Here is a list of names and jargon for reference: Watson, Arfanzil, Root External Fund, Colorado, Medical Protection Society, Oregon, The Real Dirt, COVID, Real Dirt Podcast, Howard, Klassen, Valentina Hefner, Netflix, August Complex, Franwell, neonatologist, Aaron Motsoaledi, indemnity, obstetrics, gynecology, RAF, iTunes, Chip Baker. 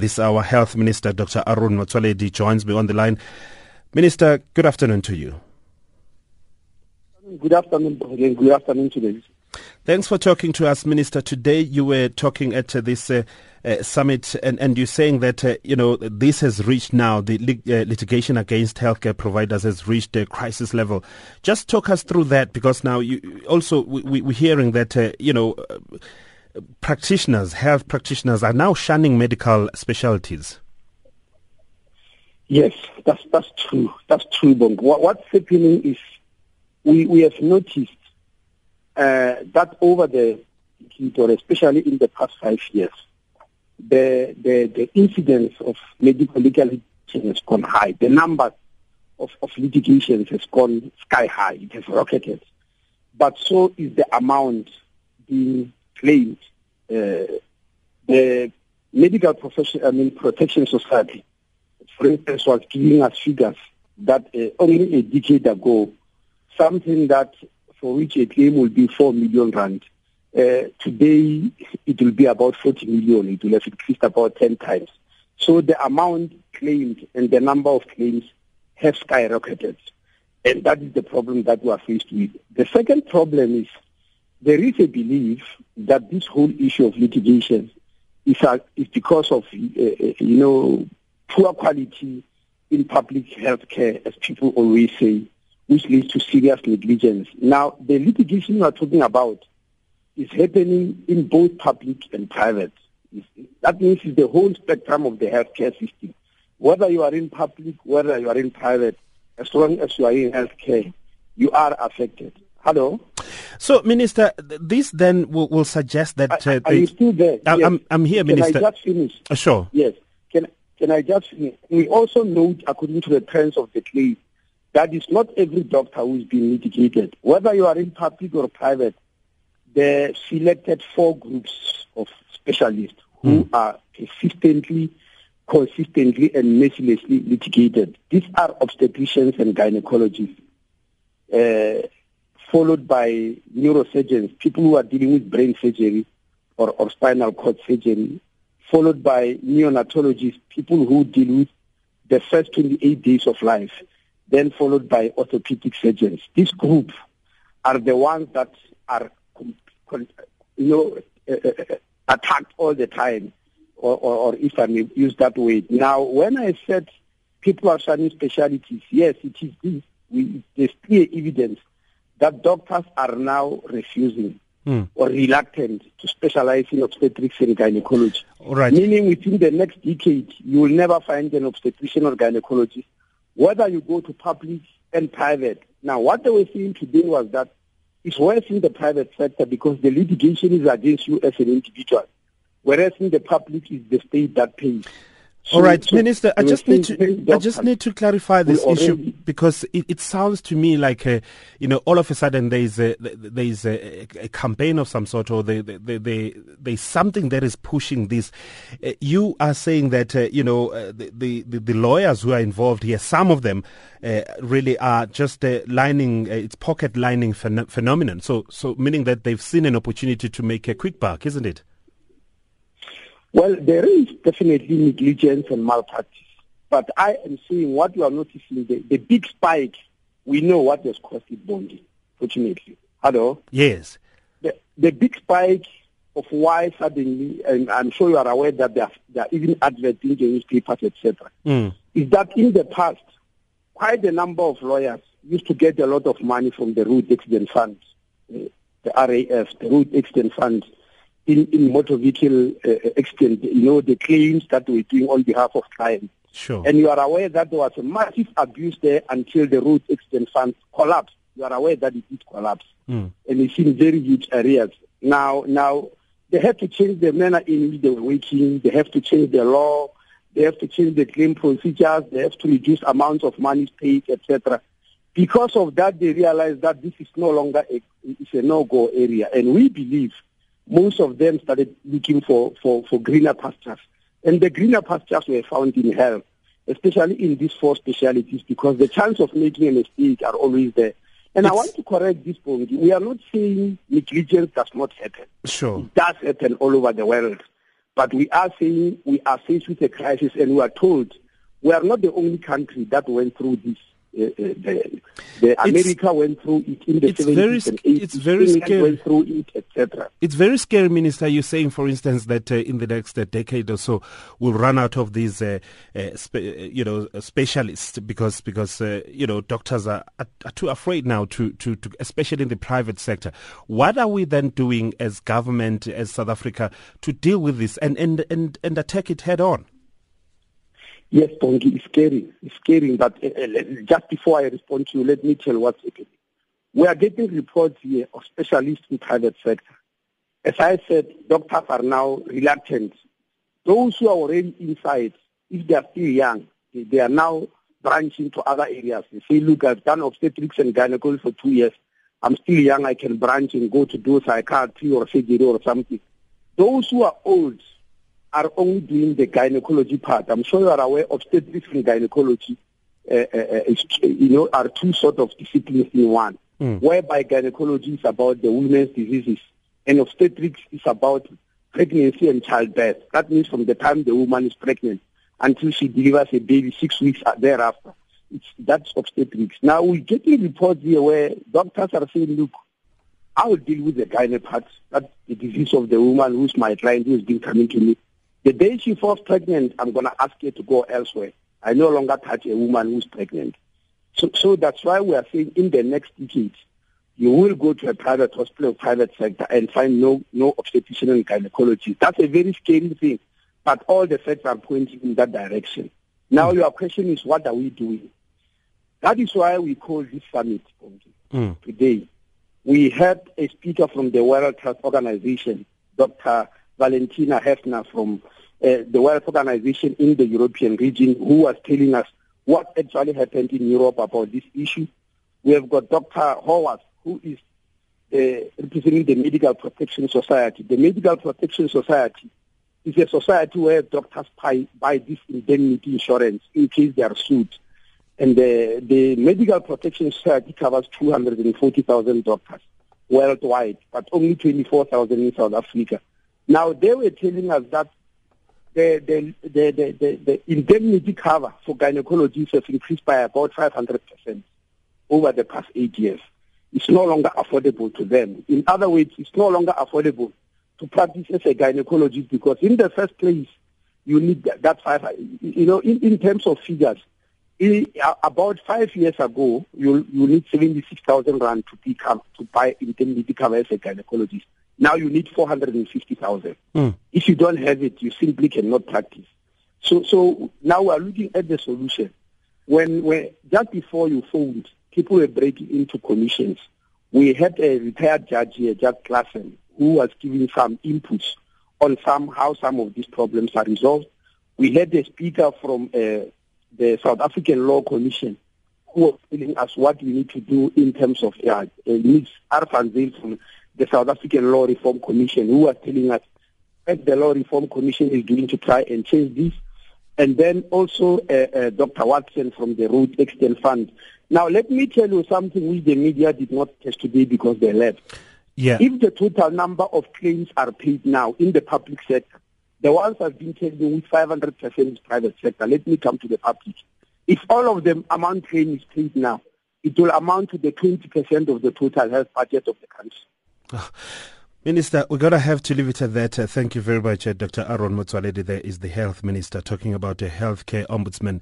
This hour, Health Minister Dr. Aaron Motsoaledi joins me on the line. Minister, good afternoon to you. Good afternoon, and good afternoon to you. Thanks for talking to us, Minister. Today you were talking at this summit and you're saying that, this has reached now, the litigation against healthcare providers has reached a crisis level. Just talk us through that, because now we're hearing that, health practitioners are now shunning medical specialties. Yes, that's true. That's true, Bongo. What's happening is we have noticed that over the years, especially in the past 5 years, the incidence of medical litigation has gone high. The number of litigations has gone sky high. It has rocketed. But so is the amount being claimed. The Medical Protection Society, for instance, was giving us figures that only a decade ago, something that for which a claim will be 4 million rand. Today, it will be about 40 million. It will have increased about 10 times. So the amount claimed and the number of claims have skyrocketed. And that is the problem that we are faced with. The second problem is there is a belief that this whole issue of litigation is because of, poor quality in public health care, as people always say, which leads to serious negligence. Now, the litigation we are talking about is happening in both public and private. That means it's the whole spectrum of the healthcare system. Whether you are in public, whether you are in private, as long as you are in healthcare, you are affected. Hello? So, Minister, this then will suggest that... Are you still there? I'm here, Minister. Can I just finish? Sure. Yes. Can I just finish? We also note, according to the trends of the claim, that is not every doctor who is being litigated. Whether you are in public or private, they selected 4 groups of specialists who are persistently, consistently, and mercilessly litigated. These are obstetricians and gynecologists, followed by neurosurgeons, people who are dealing with brain surgery or spinal cord surgery, followed by neonatologists, people who deal with the first 28 days of life, then followed by orthopedic surgeons. This group are the ones that are attacked all the time, or if I may use that word. Now, when I said people are shunning specialties, yes, it is this. There's clear evidence that doctors are now refusing or reluctant to specialize in obstetrics and gynecology. All right. Meaning within the next decade, you will never find an obstetrician or gynecologist, whether you go to public and private. Now, what they were saying today was that it's worse in the private sector because the litigation is against you as an individual, whereas in the public is the state that pays. So, all right, Minister, I just need to clarify this issue, because it sounds to me like all of a sudden there is a campaign of some sort, or there's something that is pushing this. You are saying that the lawyers who are involved here, some of them really are just it's pocket lining phenomenon. So meaning that they've seen an opportunity to make a quick buck, isn't it? Well, there is definitely negligence and malpractice. But I am seeing what you are noticing, the big spike, we know what has caused it, Bondi, fortunately. Hello? Yes. The big spike of why suddenly, and I'm sure you are aware that there are even adverts in the newspapers, etc., is that in the past, quite a number of lawyers used to get a lot of money from the Root External Fund, the RAF, the Root External Fund, in motor vehicle extent, the claims that we're doing on behalf of clients. Sure. And you are aware that there was a massive abuse there until the Root External Fund collapsed. You are aware that it did collapse. And it's in very huge areas. Now they have to change the manner in which they were working. They have to change the law. They have to change the claim procedures. They have to reduce amounts of money paid, etc. Because of that, they realize that this is no longer a no-go area. And we believe most of them started looking for greener pastures. And the greener pastures were found in health, especially in these 4 specialities, because the chance of making a mistake are always there. And I want to correct this point. We are not saying negligence does not happen. Sure. It does happen all over the world. But we are saying we are faced with a crisis, and we are told we are not the only country that went through this. America went through it in the 70s and 80s. It's very scary. Went through it, etc. It's very scary, Minister. You're saying, for instance, that in the next decade or so, we'll run out of these, specialists because doctors are too afraid now to, especially in the private sector. What are we then doing as government, as South Africa, to deal with this and attack it head on? Yes, Bongi, it's scary, but just before I respond to you, let me tell what's happening. We are getting reports here of specialists in private sector. As I said, doctors are now reluctant. Those who are already inside, if they are still young, they are now branching to other areas. They say, look, I've done obstetrics and gynecology for 2 years. I'm still young, I can branch and go to do psychiatry or surgery or something. Those who are old are only doing the gynecology part. I'm sure you are aware obstetrics and gynecology are two sort of disciplines in one, whereby gynecology is about the women's diseases and obstetrics is about pregnancy and childbirth. That means from the time the woman is pregnant until she delivers a baby 6 weeks thereafter. That's obstetrics. Now we're getting reports here where doctors are saying, look, I will deal with the gynae part, that's the disease of the woman who's my client who's been coming to me. The day she falls pregnant, I'm going to ask her to go elsewhere. I no longer touch a woman who's pregnant. So that's why we are saying in the next decade, you will go to a private hospital, private sector, and find no obstetrician and gynecologist. That's a very scary thing, but all the facts are pointing in that direction. Now your question is, what are we doing? That is why we call this summit today. We had a speaker from the World Health Organization, Dr. Valentina Hefner from the World Organization in the European region, who was telling us what actually happened in Europe about this issue. We have got Dr. Howard, who is representing the Medical Protection Society. The Medical Protection Society is a society where doctors buy this indemnity insurance in case they are sued. And the Medical Protection Society covers 240,000 doctors worldwide, but only 24,000 in South Africa. Now, they were telling us that the indemnity cover for gynecologists has increased by about 500% over the past 8 years. It's no longer affordable to them. In other words, it's no longer affordable to practice as a gynecologist because in the first place, you need that five. In terms of figures, about 5 years ago, you need 76,000 rand to buy indemnity cover as a gynecologist. Now you need 450,000. If you don't have it, you simply cannot practice. So now we are looking at the solution. When just before you phoned, people were breaking into commissions. We had a retired judge here, Judge Klassen, who was giving some inputs on how some of these problems are resolved. We had a speaker from the South African Law Commission, who are telling us what we need to do in terms of Ms. Arfanzil from the South African Law Reform Commission, who are telling us that the Law Reform Commission is going to try and change this. And then also Dr. Watson from the Root External Fund. Now, let me tell you something which the media did not catch today because they left. Yeah. If the total number of claims are paid now in the public sector, the ones I've been telling you with 500% is private sector. Let me come to the public. If all of them amount claim is paid now, it will amount to the 20% of the total health budget of the country. Oh, Minister, we're going to have to leave it at that. Thank you very much, Dr. Aaron Motsoaledi. There is the Health Minister talking about a healthcare ombudsman.